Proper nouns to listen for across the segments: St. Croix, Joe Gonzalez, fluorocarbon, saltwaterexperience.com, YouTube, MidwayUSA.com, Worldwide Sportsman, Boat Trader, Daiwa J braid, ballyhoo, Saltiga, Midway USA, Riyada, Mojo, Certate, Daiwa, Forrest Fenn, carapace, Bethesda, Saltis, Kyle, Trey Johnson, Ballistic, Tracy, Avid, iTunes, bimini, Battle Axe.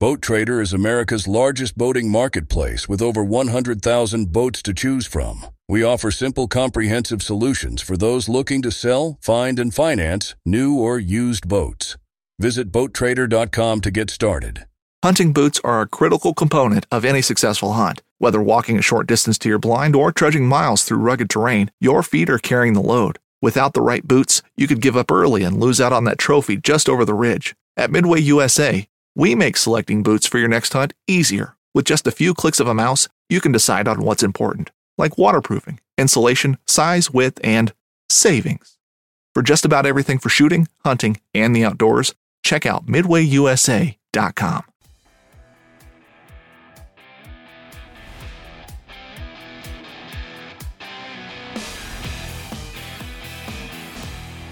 Boat Trader is America's largest boating marketplace with over 100,000 boats to choose from. We offer simple, comprehensive solutions for those looking to sell, find, and finance new or used boats. Visit BoatTrader.com to get started. Hunting boots are a critical component of any successful hunt. Whether walking a short distance to your blind or trudging miles through rugged terrain, your feet are carrying the load. Without the right boots, you could give up early and lose out on that trophy just over the ridge. At Midway USA, we make selecting boots for your next hunt easier. With just a few clicks of a mouse, you can decide on what's important, like waterproofing, insulation, size, width, and savings. For just about everything for shooting, hunting, and the outdoors, check out MidwayUSA.com.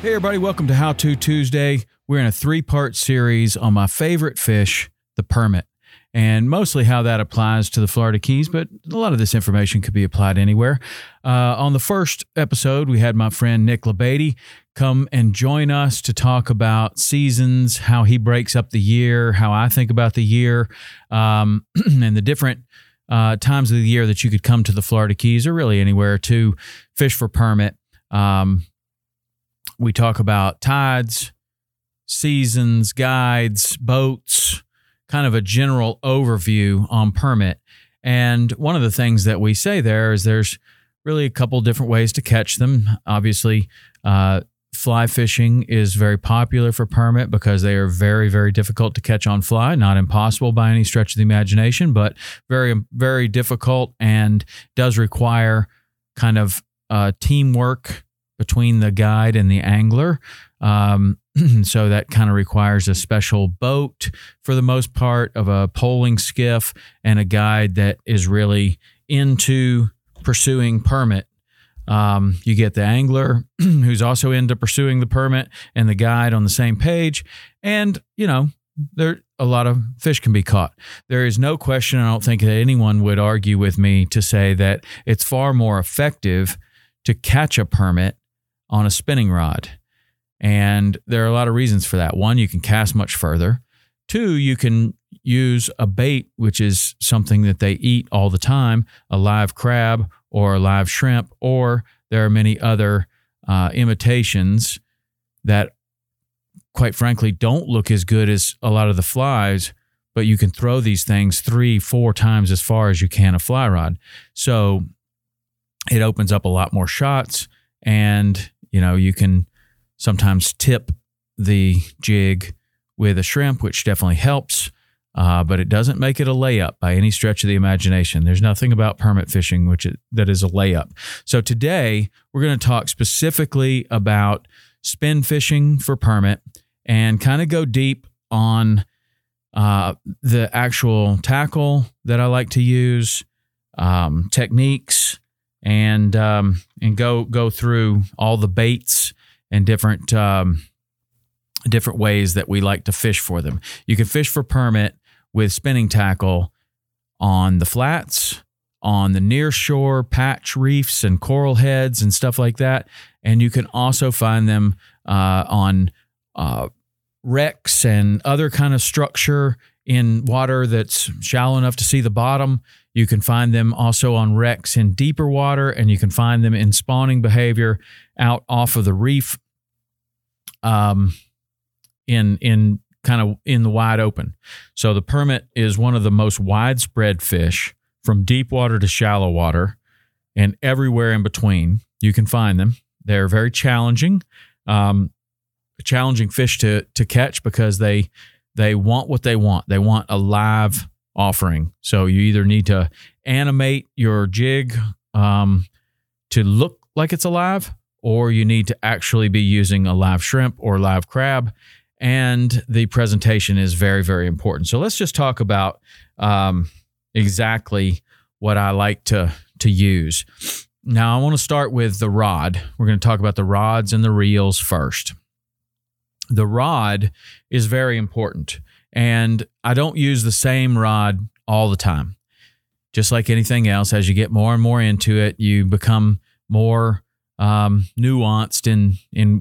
Hey everybody, welcome to How To Tuesday. We're in a three-part series on my favorite fish, the permit, and mostly how that applies to the Florida Keys, but a lot of this information could be applied anywhere. On the first episode, we had my friend Nick Labate come and join us to talk about seasons, how he breaks up the year, how I think about the year, and the different times of the year that you could come to the Florida Keys or really anywhere to fish for permit. We talk about tides, seasons, guides, boats, kind of a general overview on permit. And one of the things that we say there is there's really a couple different ways to catch them. Obviously, fly fishing is very popular for permit because they are very, very difficult to catch on fly. Not impossible by any stretch of the imagination, but very, very difficult and does require kind of teamwork between the guide and the angler. So that kind of requires a special boat for the most part, of a poling skiff and a guide that is really into pursuing permit. You get the angler who's also into pursuing the permit and the guide on the same page. And, you know, there a lot of fish can be caught. There is no question, I don't think that anyone would argue with me to say that it's far more effective to catch a permit on a spinning rod. And there are a lot of reasons for that. One, you can cast much further. Two, you can use a bait, which is something that they eat all the time, a live crab or a live shrimp, or there are many other imitations that, quite frankly, don't look as good as a lot of the flies, but you can throw these things 3-4 times as far as you can a fly rod. So it opens up a lot more shots, and you know, you can sometimes tip the jig with a shrimp, which definitely helps, but it doesn't make it a layup by any stretch of the imagination. There's nothing about permit fishing that is a layup. So today we're going to talk specifically about spin fishing for permit and kind of go deep on the actual tackle that I like to use, techniques, and go through all the baits and different ways that we like to fish for them. You can fish for permit with spinning tackle on the flats, on the near shore patch reefs and coral heads and stuff like that. And you can also find them on wrecks and other kind of structure in water that's shallow enough to see the bottom. You can find them also on wrecks in deeper water, and you can find them in spawning behavior out off of the reef, in kind of in the wide open. So the permit is one of the most widespread fish, from deep water to shallow water and everywhere in between. You can find them. They're very challenging fish to catch because they want what they want. They want a live offering. So you either need to animate your jig to look like it's alive, or you need to actually be using a live shrimp or live crab. And the presentation is very, very important. So let's just talk about exactly what I like to use. Now I want to start with the rod. We're going to talk about the rods and the reels first. The rod is very important, and I don't use the same rod all the time. Just like anything else, as you get more and more into it, you become more nuanced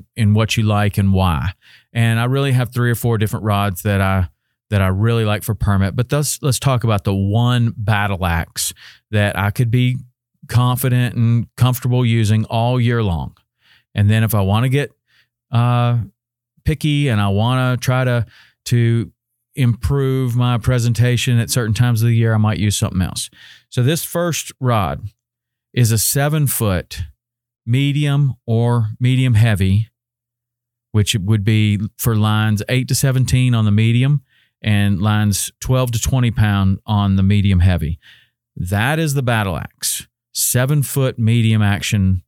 in what you like and why. And I really have 3 or 4 different rods that I that I really like for permit. But let's talk about the one battle axe that I could be confident and comfortable using all year long. And then if I want to get picky and I want to try to improve my presentation at certain times of the year, I might use something else. So this first rod is a 7-foot medium or medium heavy, which would be for lines 8 to 17 on the medium and lines 12 to 20 pound on the medium heavy. That is the Battle Axe, 7-foot medium action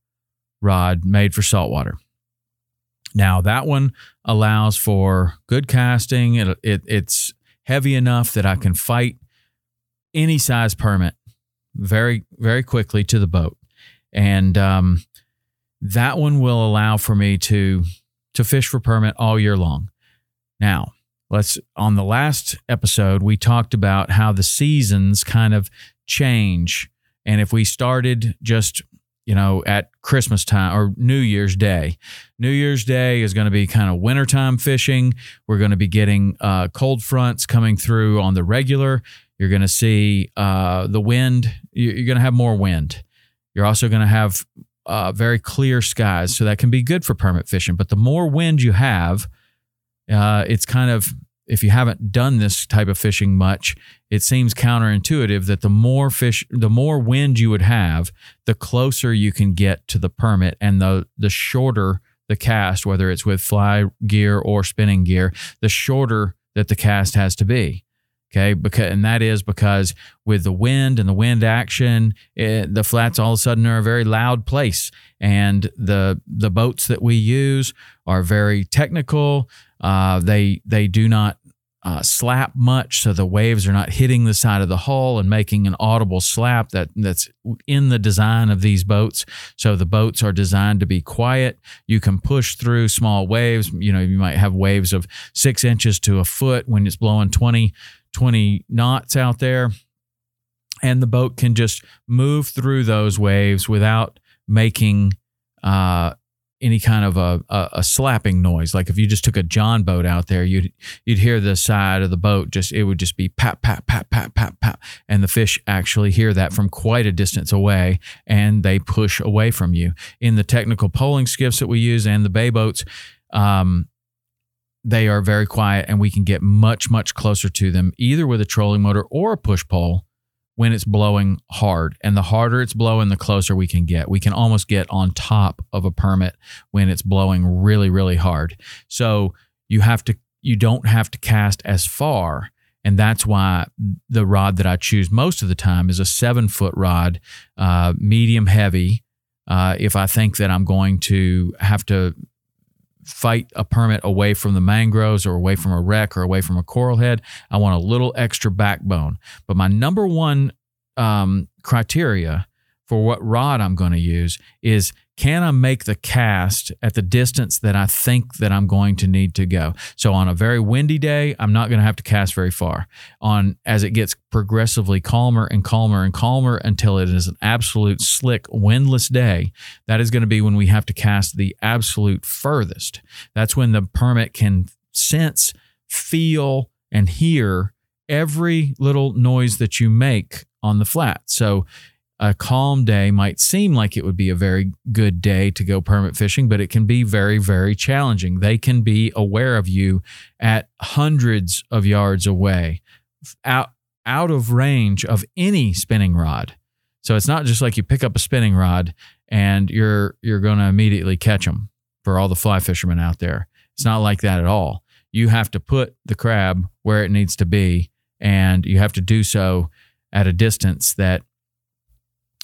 rod made for saltwater. Now, that one allows for good casting. It's heavy enough that I can fight any size permit very, very quickly to the boat. And that one will allow for me to fish for permit all year long. Now, on the last episode, we talked about how the seasons kind of change. And if we started just at Christmas time or New Year's Day. New Year's Day is going to be kind of wintertime fishing. We're going to be getting cold fronts coming through on the regular. You're going to see the wind. You're going to have more wind. You're also going to have very clear skies, so that can be good for permit fishing. But the more wind you have, it's kind of, if you haven't done this type of fishing much, it seems counterintuitive that the more wind you would have, the closer you can get to the permit and the shorter the cast, whether it's with fly gear or spinning gear, the shorter that the cast has to be. Okay. And that is because with the wind and the wind action, the flats all of a sudden are a very loud place. And the boats that we use are very technical. They do not slap much, so the waves are not hitting the side of the hull and making an audible slap that's in the design of these boats. So the boats are designed to be quiet. You can push through small waves. You might have waves of 6 inches to a foot when it's blowing 20 knots out there, and the boat can just move through those waves without making any kind of a slapping noise. Like if you just took a John boat out there, you'd hear the side of the boat it would just be pat, pat, pat, pat, pat, pat. And the fish actually hear that from quite a distance away, and they push away from you. In the technical poling skiffs that we use and the bay boats, they are very quiet, and we can get much, much closer to them either with a trolling motor or a push pole when it's blowing hard. And the harder it's blowing, the closer we can get. We can almost get on top of a permit when it's blowing really, really hard. So you don't have to cast as far. And that's why the rod that I choose most of the time is a 7-foot rod, medium heavy. If I think that I'm going to have to fight a permit away from the mangroves or away from a wreck or away from a coral head, I want a little extra backbone. But my number one criteria for what rod I'm going to use is, can I make the cast at the distance that I think that I'm going to need to go? So on a very windy day, I'm not going to have to cast very far. As it gets progressively calmer and calmer and calmer until it is an absolute slick, windless day, that is going to be when we have to cast the absolute furthest. That's when the permit can sense, feel, and hear every little noise that you make on the flat. So a calm day might seem like it would be a very good day to go permit fishing, but it can be very, very challenging. They can be aware of you at hundreds of yards away, out of range of any spinning rod. So it's not just like you pick up a spinning rod and you're going to immediately catch them. For all the fly fishermen out there, it's not like that at all. You have to put the crab where it needs to be, and you have to do so at a distance that,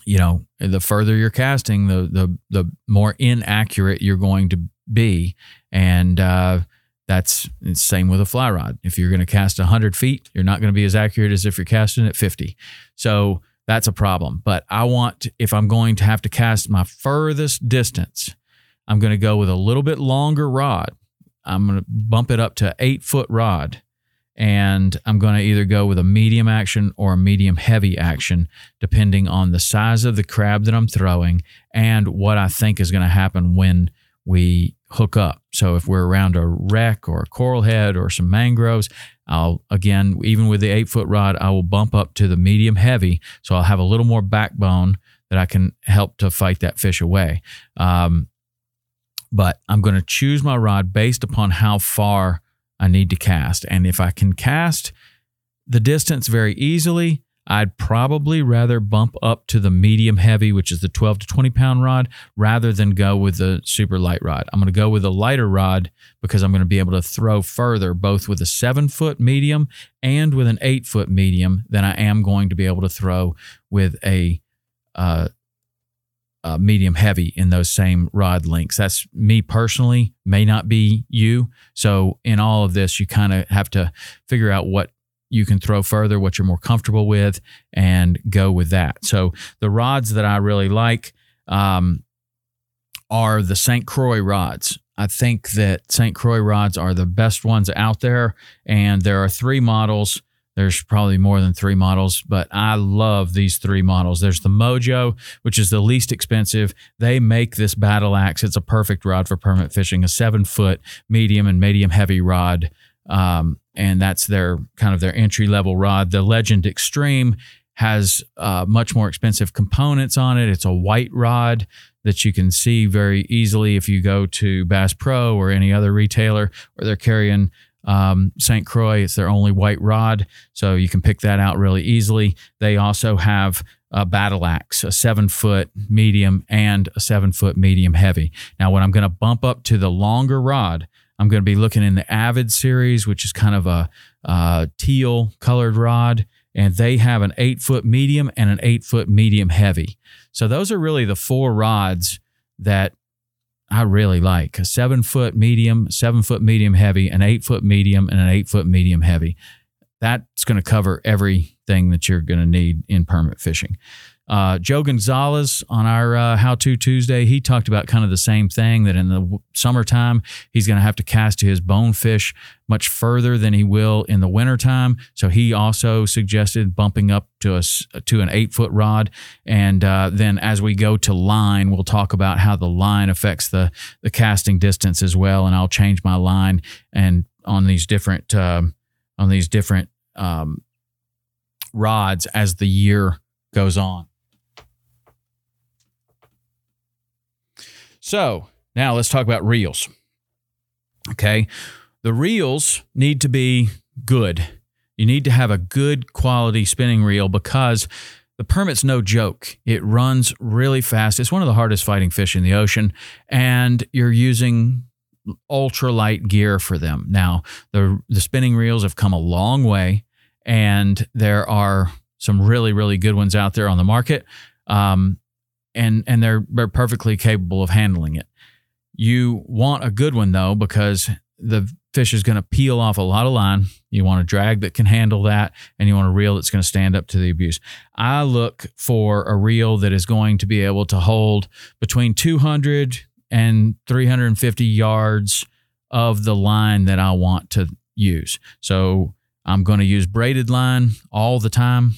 the further you're casting, the more inaccurate you're going to be. And that's the same with a fly rod. If you're going to cast 100 feet, you're not going to be as accurate as if you're casting at 50. So that's a problem. But if I'm going to have to cast my furthest distance, I'm going to go with a little bit longer rod. I'm going to bump it up to 8-foot rod. And I'm going to either go with a medium action or a medium heavy action, depending on the size of the crab that I'm throwing and what I think is going to happen when we hook up. So if we're around a wreck or a coral head or some mangroves, I'll, again, even with the 8-foot rod, I will bump up to the medium heavy. So I'll have a little more backbone that I can help to fight that fish away. But I'm going to choose my rod based upon how far I need to cast. And if I can cast the distance very easily, I'd probably rather bump up to the medium heavy, which is the 12 to 20 pound rod, rather than go with the super light rod. I'm going to go with a lighter rod because I'm going to be able to throw further, both with a 7-foot medium and with an 8-foot medium, than I am going to be able to throw with a medium heavy in those same rod lengths. That's me personally, may not be you. So in all of this, you kind of have to figure out what you can throw further, what you're more comfortable with, and go with that. So the rods that I really like are the St. Croix rods. I think that St. Croix rods are the best ones out there, and there are 3 models. There's probably more than 3 models, but I love these 3 models. There's the Mojo, which is the least expensive. They make this Battle Axe. It's a perfect rod for permit fishing, a 7-foot medium and medium heavy rod. And that's their kind of their entry level rod. The Legend Extreme has much more expensive components on it. It's a white rod that you can see very easily if you go to Bass Pro or any other retailer where they're carrying St. Croix. It's their only white rod, so you can pick that out really easily. They also have a Battle Axe, a 7-foot medium and a 7-foot medium heavy. Now, when I'm going to bump up to the longer rod, I'm going to be looking in the Avid series, which is kind of a teal colored rod, and they have an 8-foot medium and an 8-foot medium heavy. So those are really the 4 rods that I really like: a 7-foot medium, 7-foot medium heavy, an 8-foot medium, and an 8-foot medium heavy. That's going to cover everything that you're going to need in permit fishing. Joe Gonzalez on our How To Tuesday, he talked about kind of the same thing, that in the summertime, he's going to have to cast his bonefish much further than he will in the wintertime. So he also suggested bumping up to an 8-foot rod. And then as we go to line, we'll talk about how the line affects the casting distance as well. And I'll change my line and on these different rods as the year goes on. So now let's talk about reels. Okay. The reels need to be good. You need to have a good quality spinning reel because the permit's no joke. It runs really fast. It's one of the hardest fighting fish in the ocean, and you're using ultralight gear for them. Now, the spinning reels have come a long way, and there are some really, really good ones out there on the market. And they're perfectly capable of handling it. You want a good one, though, because the fish is going to peel off a lot of line. You want a drag that can handle that, and you want a reel that's going to stand up to the abuse. I look for a reel that is going to be able to hold between 200 and 350 yards of the line that I want to use. So I'm going to use braided line all the time.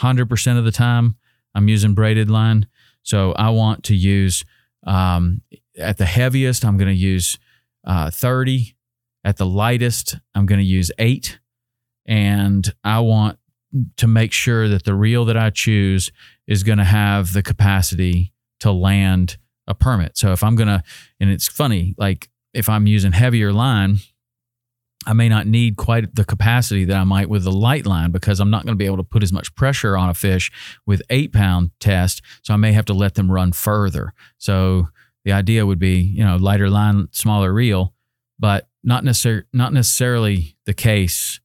100% of the time, I'm using braided line. So I want to use, at the heaviest, I'm going to use 30. At the lightest, I'm going to use 8. And I want to make sure that the reel that I choose is going to have the capacity to land a permit. So if I'm going to, and it's funny, like if I'm using heavier line, I may not need quite the capacity that I might with the light line because I'm not going to be able to put as much pressure on a fish with 8-pound test. So I may have to let them run further. So the idea would be, lighter line, smaller reel, but not necessarily the case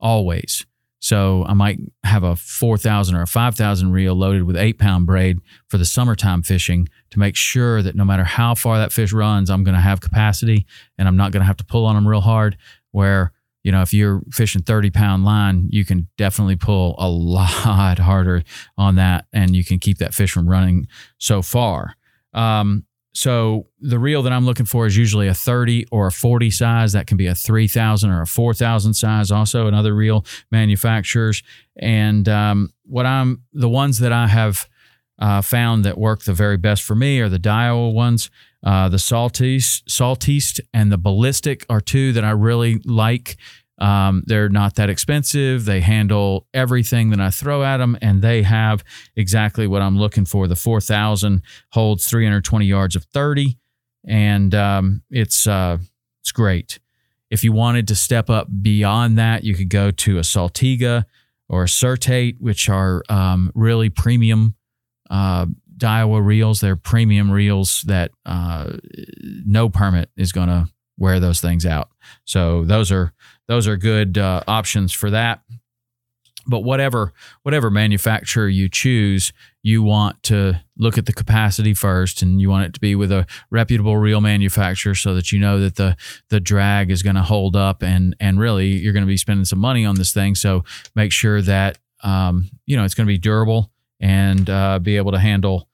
always. So I might have a 4,000 or a 5,000 reel loaded with 8-pound braid for the summertime fishing to make sure that no matter how far that fish runs, I'm going to have capacity and I'm not going to have to pull on them real hard. Where, if you're fishing 30-pound line, you can definitely pull a lot harder on that, and you can keep that fish from running so far. So the reel that I'm looking for is usually a 30 or a 40 size. That can be a 3,000 or a 4,000 size, also another reel manufacturers. And the ones that I have found that work the very best for me are the Daiwa ones. The Saltis and the Ballistic are two that I really like. They're not that expensive. They handle everything that I throw at them, and they have exactly what I'm looking for. The 4,000 holds 320 yards of 30, and it's great. If you wanted to step up beyond that, you could go to a Saltiga or a Certate, which are really premium Daiwa reels. They're premium reels that no permit is going to wear those things out. So those are good options for that. But whatever manufacturer you choose, you want to look at the capacity first, and you want it to be with a reputable reel manufacturer so that you know that the drag is going to hold up, and really you're going to be spending some money on this thing. So make sure that it's going to be durable and be able to handle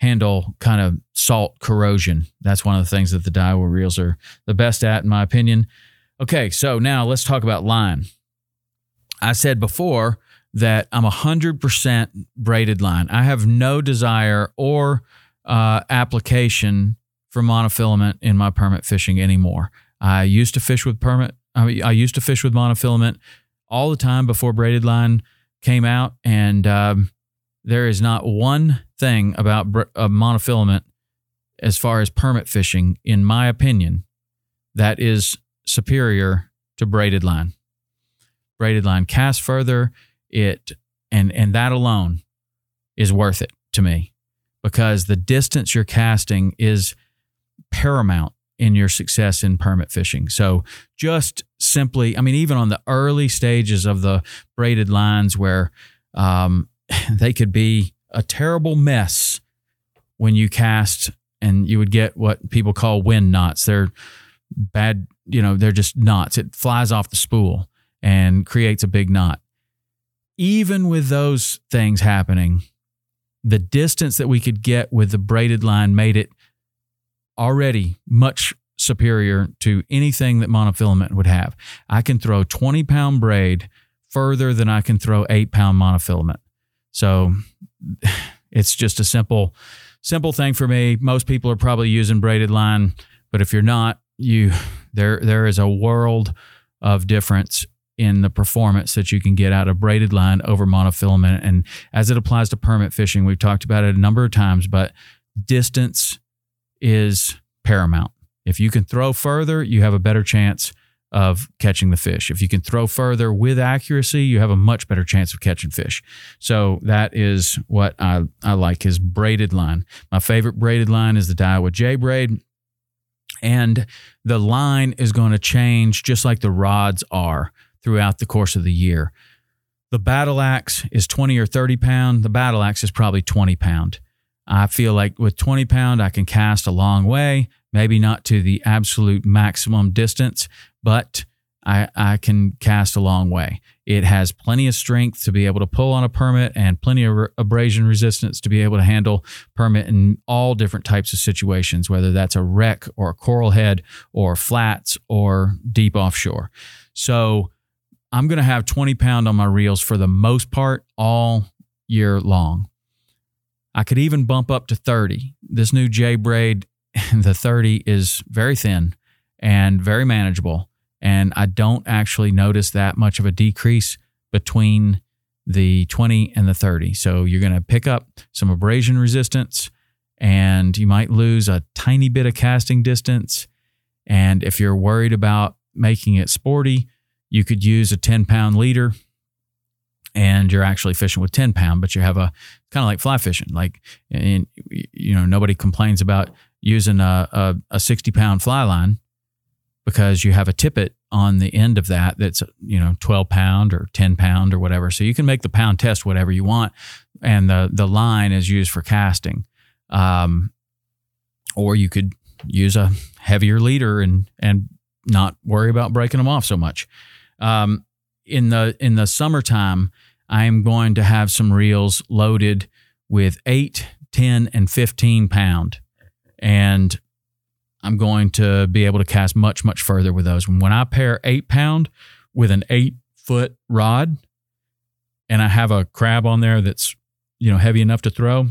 kind of salt corrosion. That's one of the things that the Daiwa reels are the best at, in my opinion. Okay, so now let's talk about line. I said before that I'm 100% braided line. I have no desire or application for monofilament in my permit fishing anymore. I used to fish with monofilament all the time before braided line came out, and there is not one thing about monofilament as far as permit fishing, in my opinion, that is superior to braided line. Braided line casts further, and that alone is worth it to me, because the distance you're casting is paramount in your success in permit fishing. So just simply, I mean, even on the early stages of the braided lines, where they could be a terrible mess when you cast, and you would get what people call wind knots. They're bad, they're just knots. It flies off the spool and creates a big knot. Even with those things happening, the distance that we could get with the braided line made it already much superior to anything that monofilament would have. I can throw 20-pound braid further than I can throw 8-pound monofilament. So it's just a simple thing for me. Most people are probably using braided line, but if you're not, there is a world of difference in the performance that you can get out of braided line over monofilament. And as it applies to permit fishing, we've talked about it a number of times, but distance is paramount. If you can throw further, you have a better chance of catching the fish. If you can throw further with accuracy, you have a much better chance of catching fish. So that is what I like, is braided line. My favorite braided line is the Daiwa J braid. And the line is going to change just like the rods are throughout the course of the year. The Battle Axe is 20 or 30 pound. The Battle Axe is probably 20 pound. I feel like with 20 pound, I can cast a long way, maybe not to the absolute maximum distance, but I can cast a long way. It has plenty of strength to be able to pull on a permit, and plenty of abrasion resistance to be able to handle permit in all different types of situations, whether that's a wreck or a coral head or flats or deep offshore. So I'm going to have 20 pound on my reels for the most part all year long. I could even bump up to 30. This new J braid, the 30 is very thin and very manageable, and I don't actually notice that much of a decrease between the 20 and the 30. So you're going to pick up some abrasion resistance, and you might lose a tiny bit of casting distance. And if you're worried about making it sporty, you could use a 10-pound leader, and you're actually fishing with 10 pound, but you have a kind of like fly fishing. Like, and nobody complains about using a 60-pound fly line, because you have a tippet on the end of that that's 12 pound or 10 pound or whatever. So you can make the pound test whatever you want, and the line is used for casting. Or you could use a heavier leader and not worry about breaking them off so much. In the summertime, I am going to have some reels loaded with 8, 10, and 15 pound. And I'm going to be able to cast much, much further with those. When I pair 8 pound with an 8-foot rod, and I have a crab on there that's heavy enough to throw,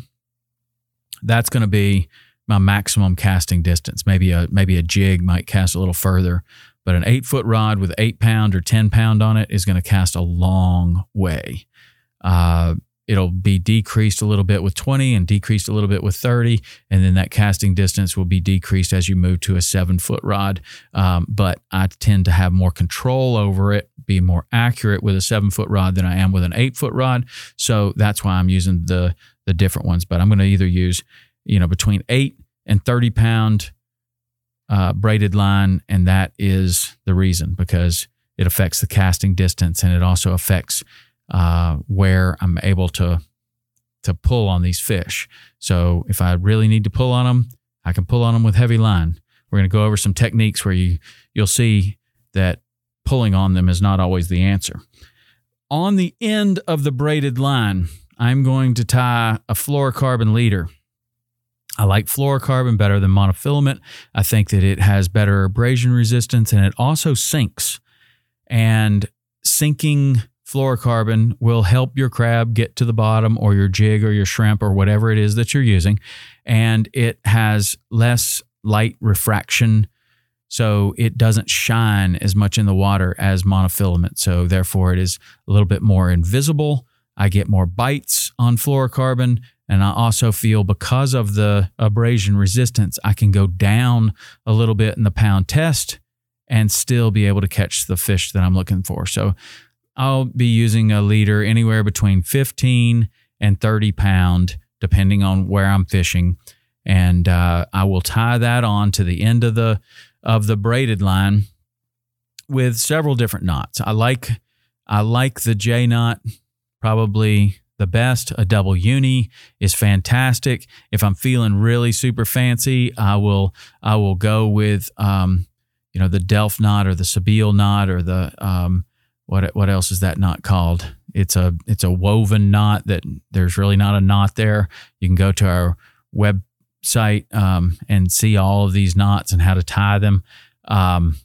that's going to be my maximum casting distance. Maybe a jig might cast a little further, but an 8-foot rod with 8 pound or 10 pound on it is going to cast a long way. It'll be decreased a little bit with 20 and decreased a little bit with 30. And then that casting distance will be decreased as you move to a 7-foot rod. But I tend to have more control over it, be more accurate with a 7-foot rod than I am with an 8-foot rod. So that's why I'm using the different ones. But I'm going to either use, between 8 and 30 pound braided line. And that is the reason, because it affects the casting distance, and it also affects where I'm able to pull on these fish. So if I really need to pull on them, I can pull on them with heavy line. We're going to go over some techniques where you'll see that pulling on them is not always the answer. On the end of the braided line, I'm going to tie a fluorocarbon leader. I like fluorocarbon better than monofilament. I think that it has better abrasion resistance, and it also sinks. And sinking fluorocarbon will help your crab get to the bottom, or your jig or your shrimp or whatever it is that you're using. And it has less light refraction, so it doesn't shine as much in the water as monofilament. So therefore it is a little bit more invisible. I get more bites on fluorocarbon, and I also feel, because of the abrasion resistance, I can go down a little bit in the pound test and still be able to catch the fish that I'm looking for. So I'll be using a leader anywhere between 15 and 30 pound, depending on where I'm fishing. And I will tie that on to the end of the braided line with several different knots. I like the J knot probably the best. A double uni is fantastic. If I'm feeling really super fancy, I will go with the Delph knot or the Sabile knot or the What else is that knot called? It's a woven knot that there's really not a knot there. You can go to our website and see all of these knots and how to tie them. And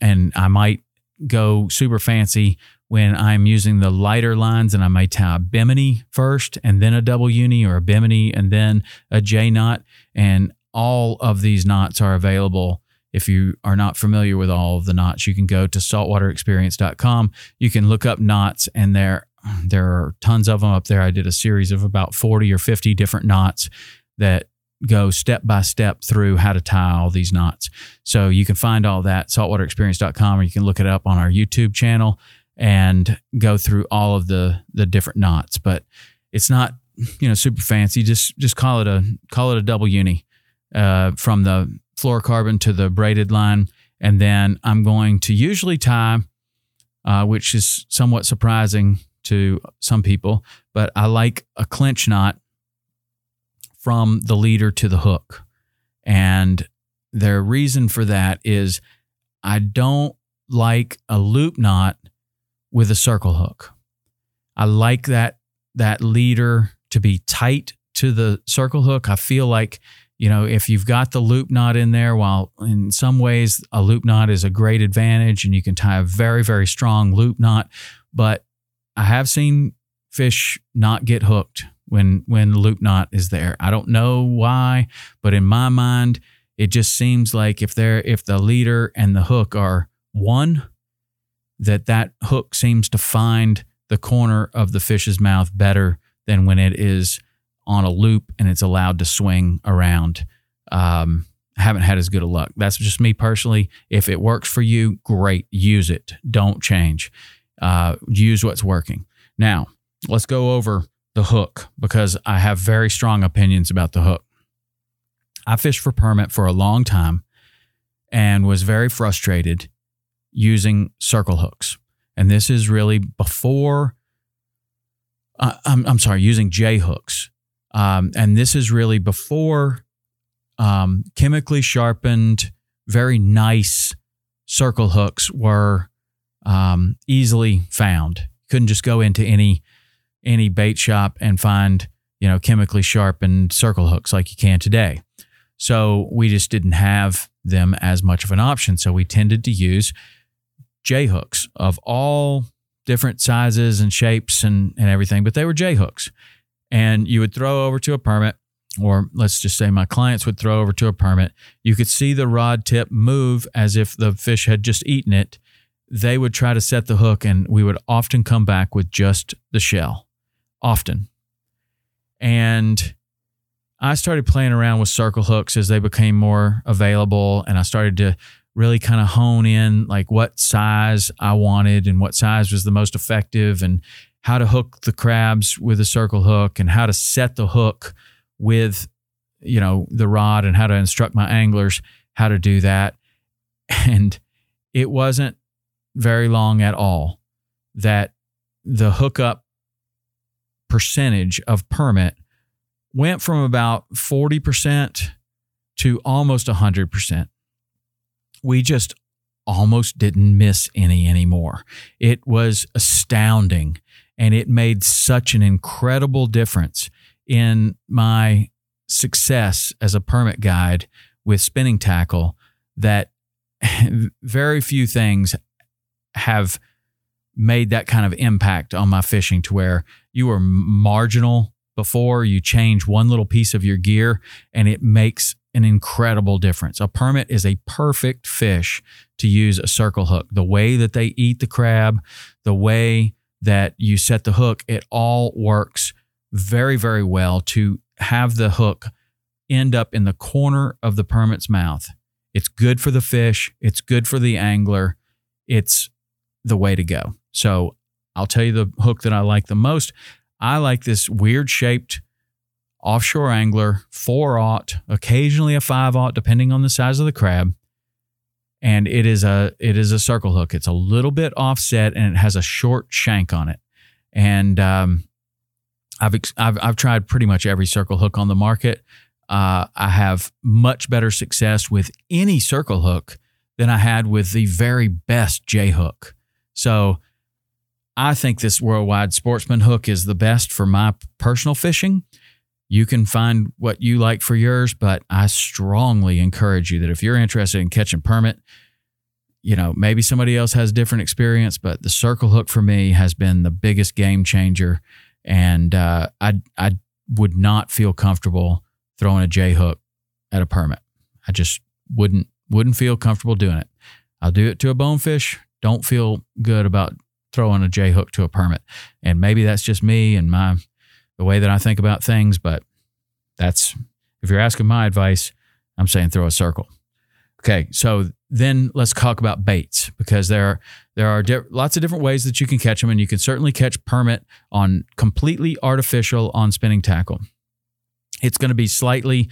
I might go super fancy when I'm using the lighter lines, and I might tie a bimini first and then a double uni, or a bimini and then a J knot. And all of these knots are available. If you are not familiar with all of the knots, you can go to saltwaterexperience.com. You can look up knots, and there are tons of them up there. I did a series of about 40 or 50 different knots that go step by step through how to tie all these knots. So you can find all that, saltwaterexperience.com, or you can look it up on our YouTube channel and go through all of the different knots. But it's not, super fancy. Just call it a double uni from the fluorocarbon to the braided line. And then I'm going to usually tie, which is somewhat surprising to some people, but I like a clinch knot from the leader to the hook. And their reason for that is I don't like a loop knot with a circle hook. I like that leader to be tight to the circle hook. I feel like if you've got the loop knot in there, while in some ways a loop knot is a great advantage and you can tie a very, very strong loop knot, but I have seen fish not get hooked when the loop knot is there. I don't know why, but in my mind, it just seems like if the leader and the hook are one, that hook seems to find the corner of the fish's mouth better than when it is on a loop and it's allowed to swing around. I haven't had as good a luck. That's just me personally. If it works for you, great. Use it. Don't change. Use what's working. Now, let's go over the hook, because I have very strong opinions about the hook. I fished for permit for a long time and was very frustrated using circle hooks. And this is really before, using J hooks. And this is really before chemically sharpened, very nice circle hooks were easily found. Couldn't just go into any bait shop and find, chemically sharpened circle hooks like you can today. So we just didn't have them as much of an option. So we tended to use J hooks of all different sizes and shapes and everything, but they were J hooks. And you would throw over to a permit, or let's just say my clients would throw over to a permit, you could see the rod tip move as if the fish had just eaten it. They would try to set the hook, and we would often come back with just the shell, often. And I started playing around with circle hooks as they became more available, and I started to really kind of hone in like what size I wanted and what size was the most effective, and how to hook the crabs with a circle hook, and how to set the hook with, you know, the rod, and how to instruct my anglers how to do that. And it wasn't very long at all that the hookup percentage of permit went from about 40% to almost 100%. We just almost didn't miss any anymore. It was astounding, and it made such an incredible difference in my success as a permit guide with spinning tackle that very few things have made that kind of impact on my fishing, to where you were marginal before, you change one little piece of your gear and it makes an incredible difference. A permit is a perfect fish to use a circle hook. The way that they eat the crab, the way that you set the hook, it all works very, very well to have the hook end up in the corner of the permit's mouth. It's good for the fish. It's good for the angler. It's the way to go. So I'll tell you the hook that I like the most. I like this weird shaped offshore angler, 4/0, occasionally a 5/0, depending on the size of the crab. And it is a circle hook. It's a little bit offset and it has a short shank on it. And I've tried pretty much every circle hook on the market. I have much better success with any circle hook than I had with the very best J hook. So I think this Worldwide Sportsman hook is the best for my personal fishing. You can find what you like for yours, but I strongly encourage you that if you're interested in catching permit, you know, maybe somebody else has different experience, but the circle hook for me has been the biggest game changer. And I would not feel comfortable throwing a J hook at a permit. I just wouldn't feel comfortable doing it. I'll do it to a bonefish. Don't feel good about throwing a J hook to a permit. And maybe that's just me and the way that I think about things, but that's, if you're asking my advice, I'm saying throw a circle. Okay, so then let's talk about baits, because there are lots of different ways that you can catch them, and you can certainly catch permit on completely artificial on spinning tackle. It's going to be slightly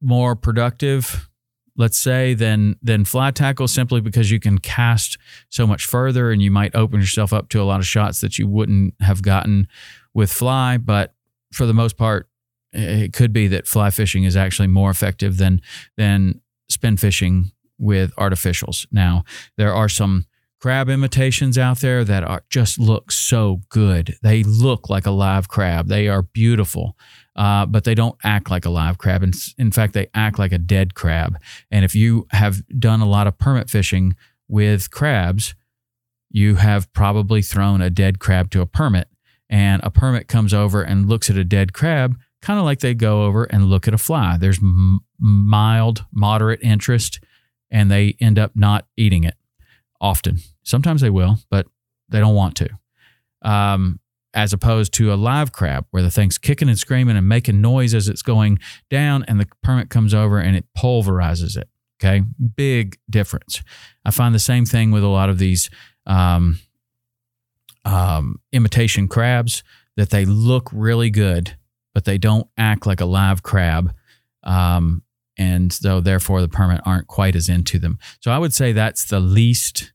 more productive, let's say, than fly tackle, simply because you can cast so much further and you might open yourself up to a lot of shots that you wouldn't have gotten with fly. But for the most part, it could be that fly fishing is actually more effective than spin fishing with artificials. Now, there are some crab imitations out there that just look so good. They look like a live crab. They are beautiful, but they don't act like a live crab. In fact, they act like a dead crab. And if you have done a lot of permit fishing with crabs, you have probably thrown a dead crab to a permit. And a permit comes over and looks at a dead crab, kind of like they go over and look at a fly. There's mild, moderate interest, and they end up not eating it often. Sometimes they will, but they don't want to. As opposed to a live crab where the thing's kicking and screaming and making noise as it's going down, and the permit comes over and it pulverizes it. Okay. Big difference. I find the same thing with a lot of these imitation crabs, that they look really good, but they don't act like a live crab. And so therefore the permit aren't quite as into them. So I would say that's the least,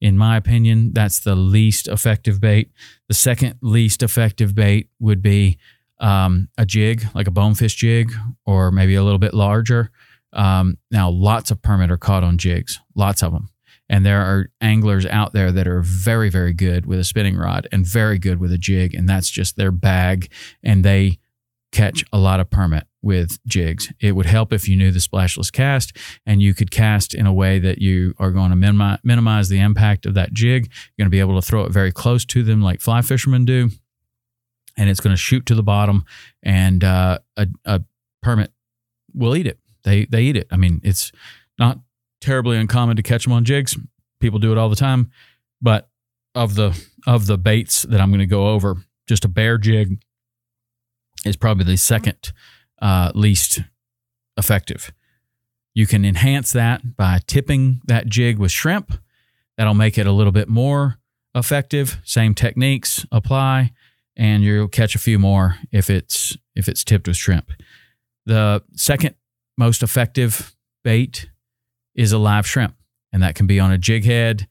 in my opinion, that's the least effective bait. The second least effective bait would be a jig, like a bonefish jig, or maybe a little bit larger. Now, lots of permit are caught on jigs, lots of them. And there are anglers out there that are very, very good with a spinning rod and very good with a jig, and that's just their bag, and they catch a lot of permit with jigs. It would help if you knew the splashless cast and you could cast in a way that you are going to minimize the impact of that jig. You're going to be able to throw it very close to them like fly fishermen do. and it's going to shoot to the bottom, and a permit will eat it. They eat it. I mean, it's not terribly uncommon to catch them on jigs. People do it all the time. But of the baits that I'm going to go over, just a bare jig is probably the second least effective. You can enhance that by tipping that jig with shrimp. That'll make it a little bit more effective. Same techniques apply, and you'll catch a few more if it's tipped with shrimp. The second most effective bait is a live shrimp, and that can be on a jig head,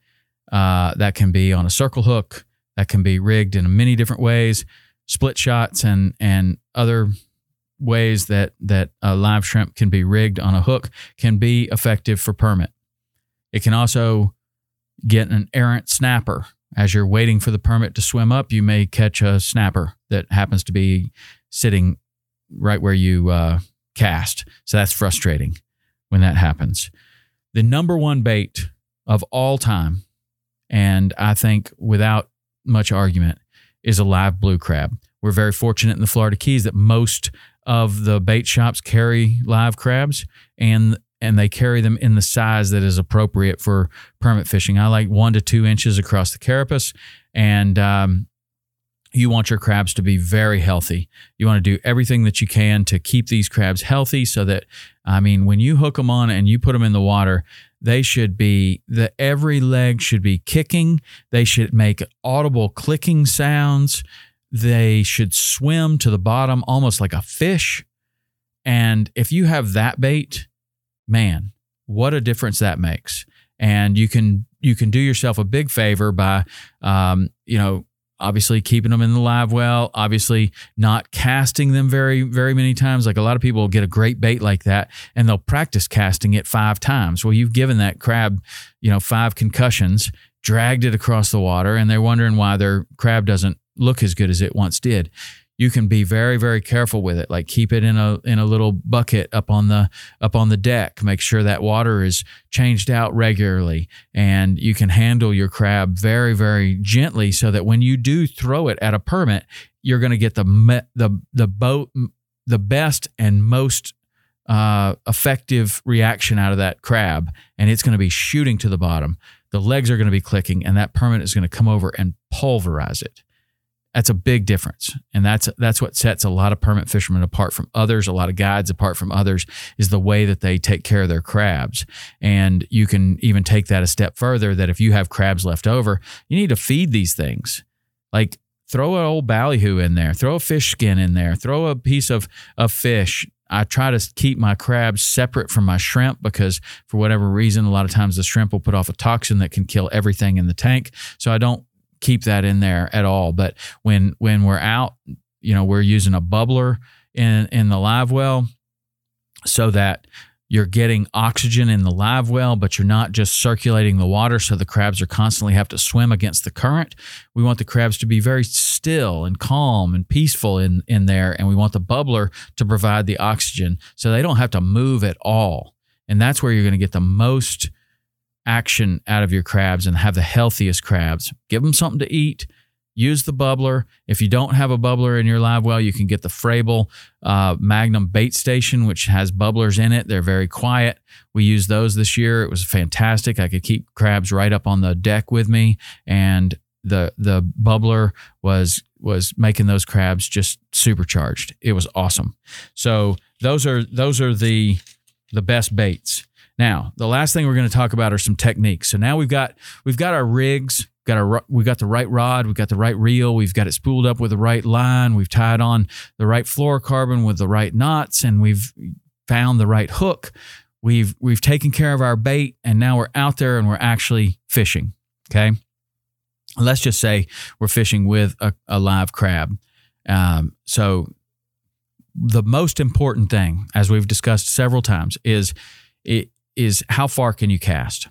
that can be on a circle hook, that can be rigged in many different ways, split shots and other ways that a live shrimp can be rigged on a hook can be effective for permit. It can also get an errant snapper. As you're waiting for the permit to swim up, you may catch a snapper that happens to be sitting right where you cast. So that's frustrating when that happens. The number one bait of all time, and I think without much argument, is a live blue crab. We're very fortunate in the Florida Keys that most of the bait shops carry live crabs, and they carry them in the size that is appropriate for permit fishing. I like 1 to 2 inches across the carapace, and you want your crabs to be very healthy. You want to do everything that you can to keep these crabs healthy so that, I mean, when you hook them on and you put them in the water, they should be, every leg should be kicking. They should make audible clicking sounds. They should swim to the bottom almost like a fish. And if you have that bait, man, what a difference that makes. And you can do yourself a big favor by, obviously keeping them in the live well, obviously not casting them very, very many times. Like a lot of people will get a great bait like that and they'll practice casting it 5 times. Well, you've given that crab, 5 concussions, dragged it across the water, and they're wondering why their crab doesn't look as good as it once did. You can be very, very careful with it. Like keep it in a little bucket up on the deck. Make sure that water is changed out regularly, and you can handle your crab very, very gently so that when you do throw it at a permit, you're going to get the best and most effective reaction out of that crab, and it's going to be shooting to the bottom. The legs are going to be clicking, and that permit is going to come over and pulverize it. That's a big difference. And that's what sets a lot of permit fishermen apart from others, a lot of guides apart from others, is the way that they take care of their crabs. And you can even take that a step further, that if you have crabs left over, you need to feed these things. Like throw an old ballyhoo in there, throw a fish skin in there, throw a piece of fish. I try to keep my crabs separate from my shrimp because for whatever reason, a lot of times the shrimp will put off a toxin that can kill everything in the tank. So I don't keep that in there at all. But when we're out, we're using a bubbler in the live well so that you're getting oxygen in the live well, but you're not just circulating the water so the crabs are constantly have to swim against the current. We want the crabs to be very still and calm and peaceful in there, and we want the bubbler to provide the oxygen so they don't have to move at all. And that's where you're going to get the most action out of your crabs and have the healthiest crabs. Give them something to eat. Use the bubbler. If you don't have a bubbler in your live well, you can get the Frable Magnum Bait Station, which has bubblers in it. They're very quiet. We used those this year. It was fantastic. I could keep crabs right up on the deck with me, and the bubbler was making those crabs just supercharged. It was awesome. So those are the best baits. Now, the last thing we're going to talk about are some techniques. So now we've got our rigs, we've got the right rod, we've got the right reel, we've got it spooled up with the right line, we've tied on the right fluorocarbon with the right knots, and we've found the right hook. We've taken care of our bait, and now we're out there and we're actually fishing. Okay, let's just say we're fishing with a live crab. So the most important thing, as we've discussed several times, is how far can you cast?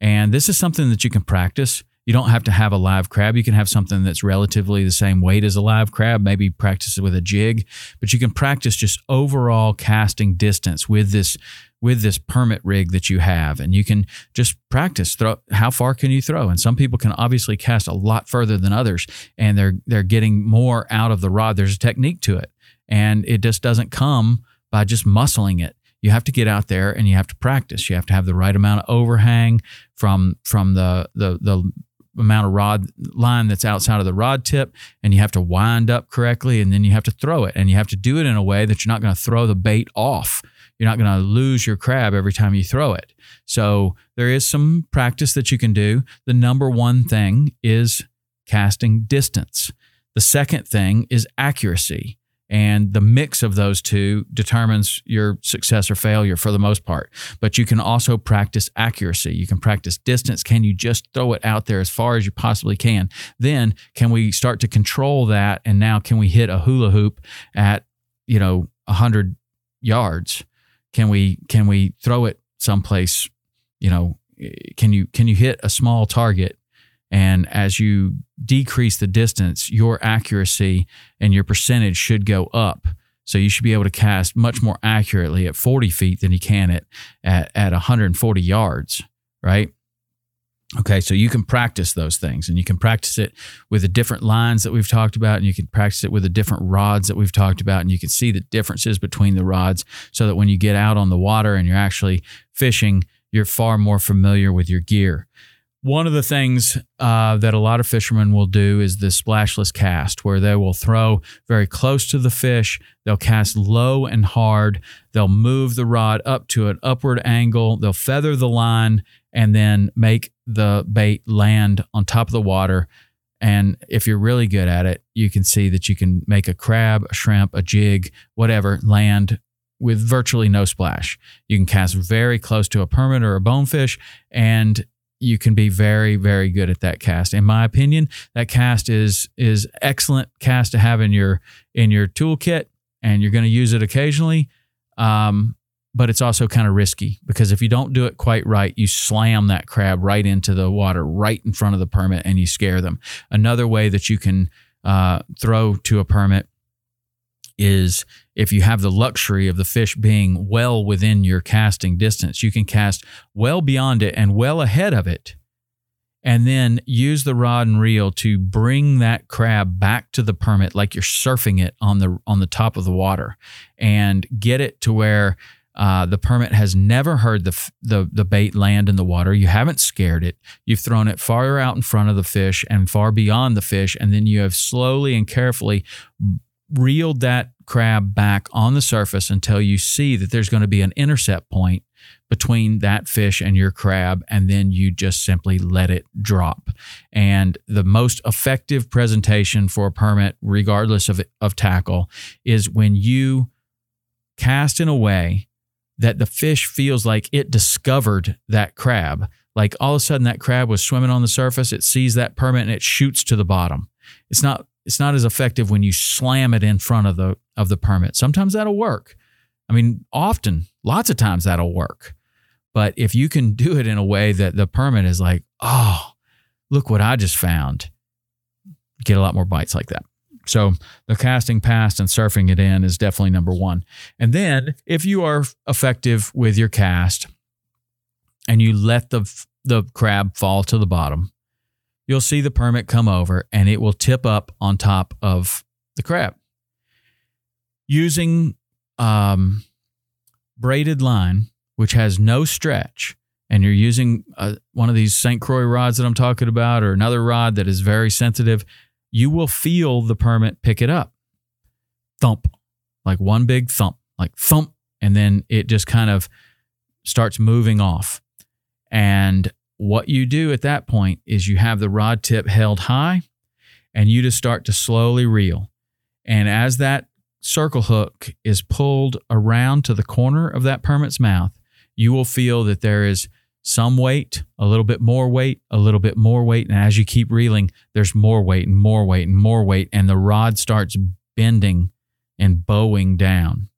And this is something that you can practice. You don't have to have a live crab. You can have something that's relatively the same weight as a live crab, maybe practice it with a jig, but you can practice just overall casting distance with this with this permit rig that you have, and you can just practice throw. How far can you throw? And some people can obviously cast a lot further than others, and they're getting more out of the rod. There's a technique to it, and it just doesn't come by just muscling it. You have to get out there and you have to practice. You have to have the right amount of overhang from the amount of rod line that's outside of the rod tip, and you have to wind up correctly, and then you have to throw it, and you have to do it in a way that you're not going to throw the bait off. You're not going to lose your crab every time you throw it. So there is some practice that you can do. The number one thing is casting distance. The second thing is accuracy. And the mix of those two determines your success or failure for the most part. But you can also practice accuracy. You can practice distance. Can you just throw it out there as far as you possibly can? Then can we start to control that? And now can we hit a hula hoop at, 100 yards? Can we throw it someplace? Can you hit a small target? And as you decrease the distance, your accuracy and your percentage should go up. So you should be able to cast much more accurately at 40 feet than you can at 140 yards, right? Okay, so you can practice those things, and you can practice it with the different lines that we've talked about, and you can practice it with the different rods that we've talked about, and you can see the differences between the rods so that when you get out on the water and you're actually fishing, you're far more familiar with your gear. One of the things that a lot of fishermen will do is the splashless cast, where they will throw very close to the fish. They'll cast low and hard. They'll move the rod up to an upward angle. They'll feather the line and then make the bait land on top of the water. And if you're really good at it, you can see that you can make a crab, a shrimp, a jig, whatever, land with virtually no splash. You can cast very close to a permit or a bonefish, and you can be very, very good at that cast. In my opinion, that cast is excellent cast to have in your toolkit, and you're going to use it occasionally. But it's also kind of risky, because if you don't do it quite right, you slam that crab right into the water, right in front of the permit, and you scare them. Another way that you can throw to a permit is if you have the luxury of the fish being well within your casting distance, you can cast well beyond it and well ahead of it, and then use the rod and reel to bring that crab back to the permit like you're surfing it on the top of the water, and get it to where the permit has never heard the bait land in the water. You haven't scared it. You've thrown it far out in front of the fish and far beyond the fish, and then you have slowly and carefully reeled that crab back on the surface until you see that there's going to be an intercept point between that fish and your crab, and then you just simply let it drop. And the most effective presentation for a permit, regardless of tackle, is when you cast in a way that the fish feels like it discovered that crab. Like all of a sudden that crab was swimming on the surface, it sees that permit, and it shoots to the bottom. It's not as effective when you slam it in front of the permit. Sometimes that'll work. I mean, often, lots of times that'll work. But if you can do it in a way that the permit is like, oh, look what I just found, you get a lot more bites like that. So the casting past and surfing it in is definitely number one. And then if you are effective with your cast and you let the crab fall to the bottom, you'll see the permit come over, and it will tip up on top of the crab. Using braided line, which has no stretch, and you're using one of these St. Croix rods that I'm talking about, or another rod that is very sensitive, you will feel the permit pick it up. Thump, like one big thump, like thump, and then it just kind of starts moving off. And what you do at that point is you have the rod tip held high, and you just start to slowly reel. And as that circle hook is pulled around to the corner of that permit's mouth, you will feel that there is some weight, a little bit more weight, a little bit more weight. And as you keep reeling, there's more weight and more weight and more weight, and the rod starts bending and bowing down.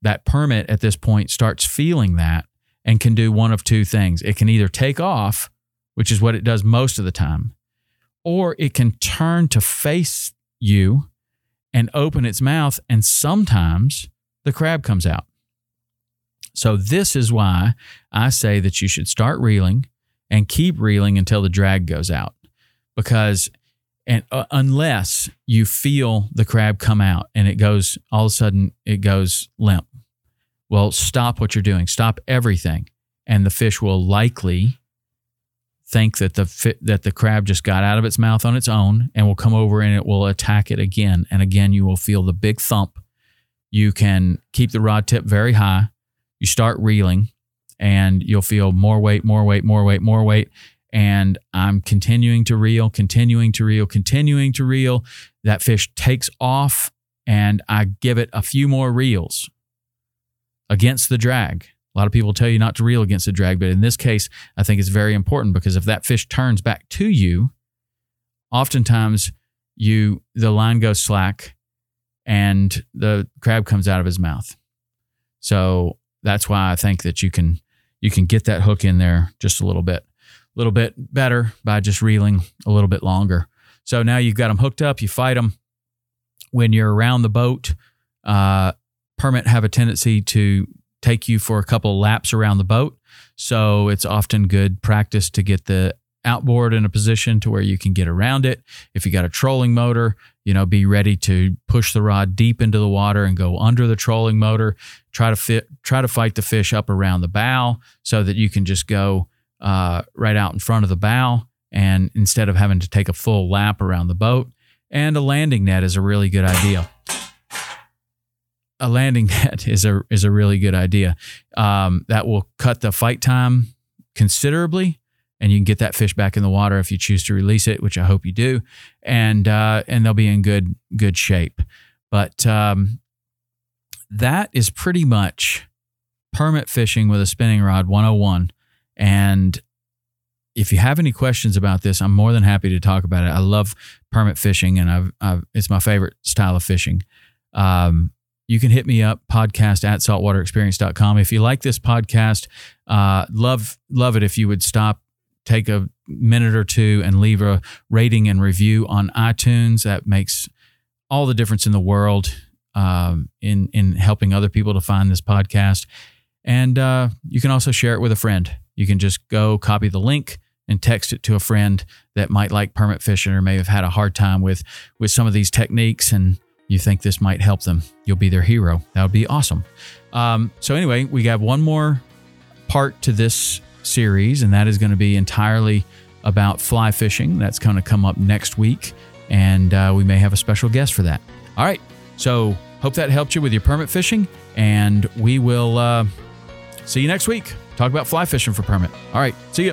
That permit at this point starts feeling that, and can do one of two things. It can either take off, which is what it does most of the time, or it can turn to face you and open its mouth, and sometimes the crab comes out. So this is why I say that you should start reeling and keep reeling until the drag goes out, because unless you feel the crab come out and it goes, all of a sudden it goes limp. Well, stop what you're doing. Stop everything. And the fish will likely think that the crab just got out of its mouth on its own and will come over and it will attack it again. And again, you will feel the big thump. You can keep the rod tip very high. You start reeling and you'll feel more weight. And I'm continuing to reel. That fish takes off and I give it a few more reels against the drag. A lot of people tell you not to reel against the drag, but in this case, I think it's very important, because if that fish turns back to you, oftentimes the line goes slack and the crab comes out of his mouth. So that's why I think that you can get that hook in there just a little bit better by just reeling a little bit longer. So now you've got them hooked up. You fight them. When you're around the boat, permit have a tendency to take you for a couple laps around the boat. So it's often good practice to get the outboard in a position to where you can get around it. If you got a trolling motor, be ready to push the rod deep into the water and go under the trolling motor. Try to fight the fish up around the bow so that you can just go right out in front of the bow, and instead of having to take a full lap around the boat. And a landing net is a really good idea. That will cut the fight time considerably, and you can get that fish back in the water if you choose to release it, which I hope you do, and they'll be in good shape. But that is pretty much permit fishing with a spinning rod 101. And if you have any questions about this, I'm more than happy to talk about it. I love permit fishing, and it's my favorite style of fishing. You can hit me up, podcast at saltwaterexperience.com. If you like this podcast, love it if you would stop, take a minute or two, and leave a rating and review on iTunes. That makes all the difference in the world in helping other people to find this podcast. And you can also share it with a friend. You can just go copy the link and text it to a friend that might like permit fishing or may have had a hard time with some of these techniques, and you think this might help them. You'll be their hero. That would be awesome. So anyway, we got one more part to this series, and that is going to be entirely about fly fishing. That's going to come up next week, and we may have a special guest for that. All right. So hope that helped you with your permit fishing, and we will see you next week. Talk about fly fishing for permit. All right. See you.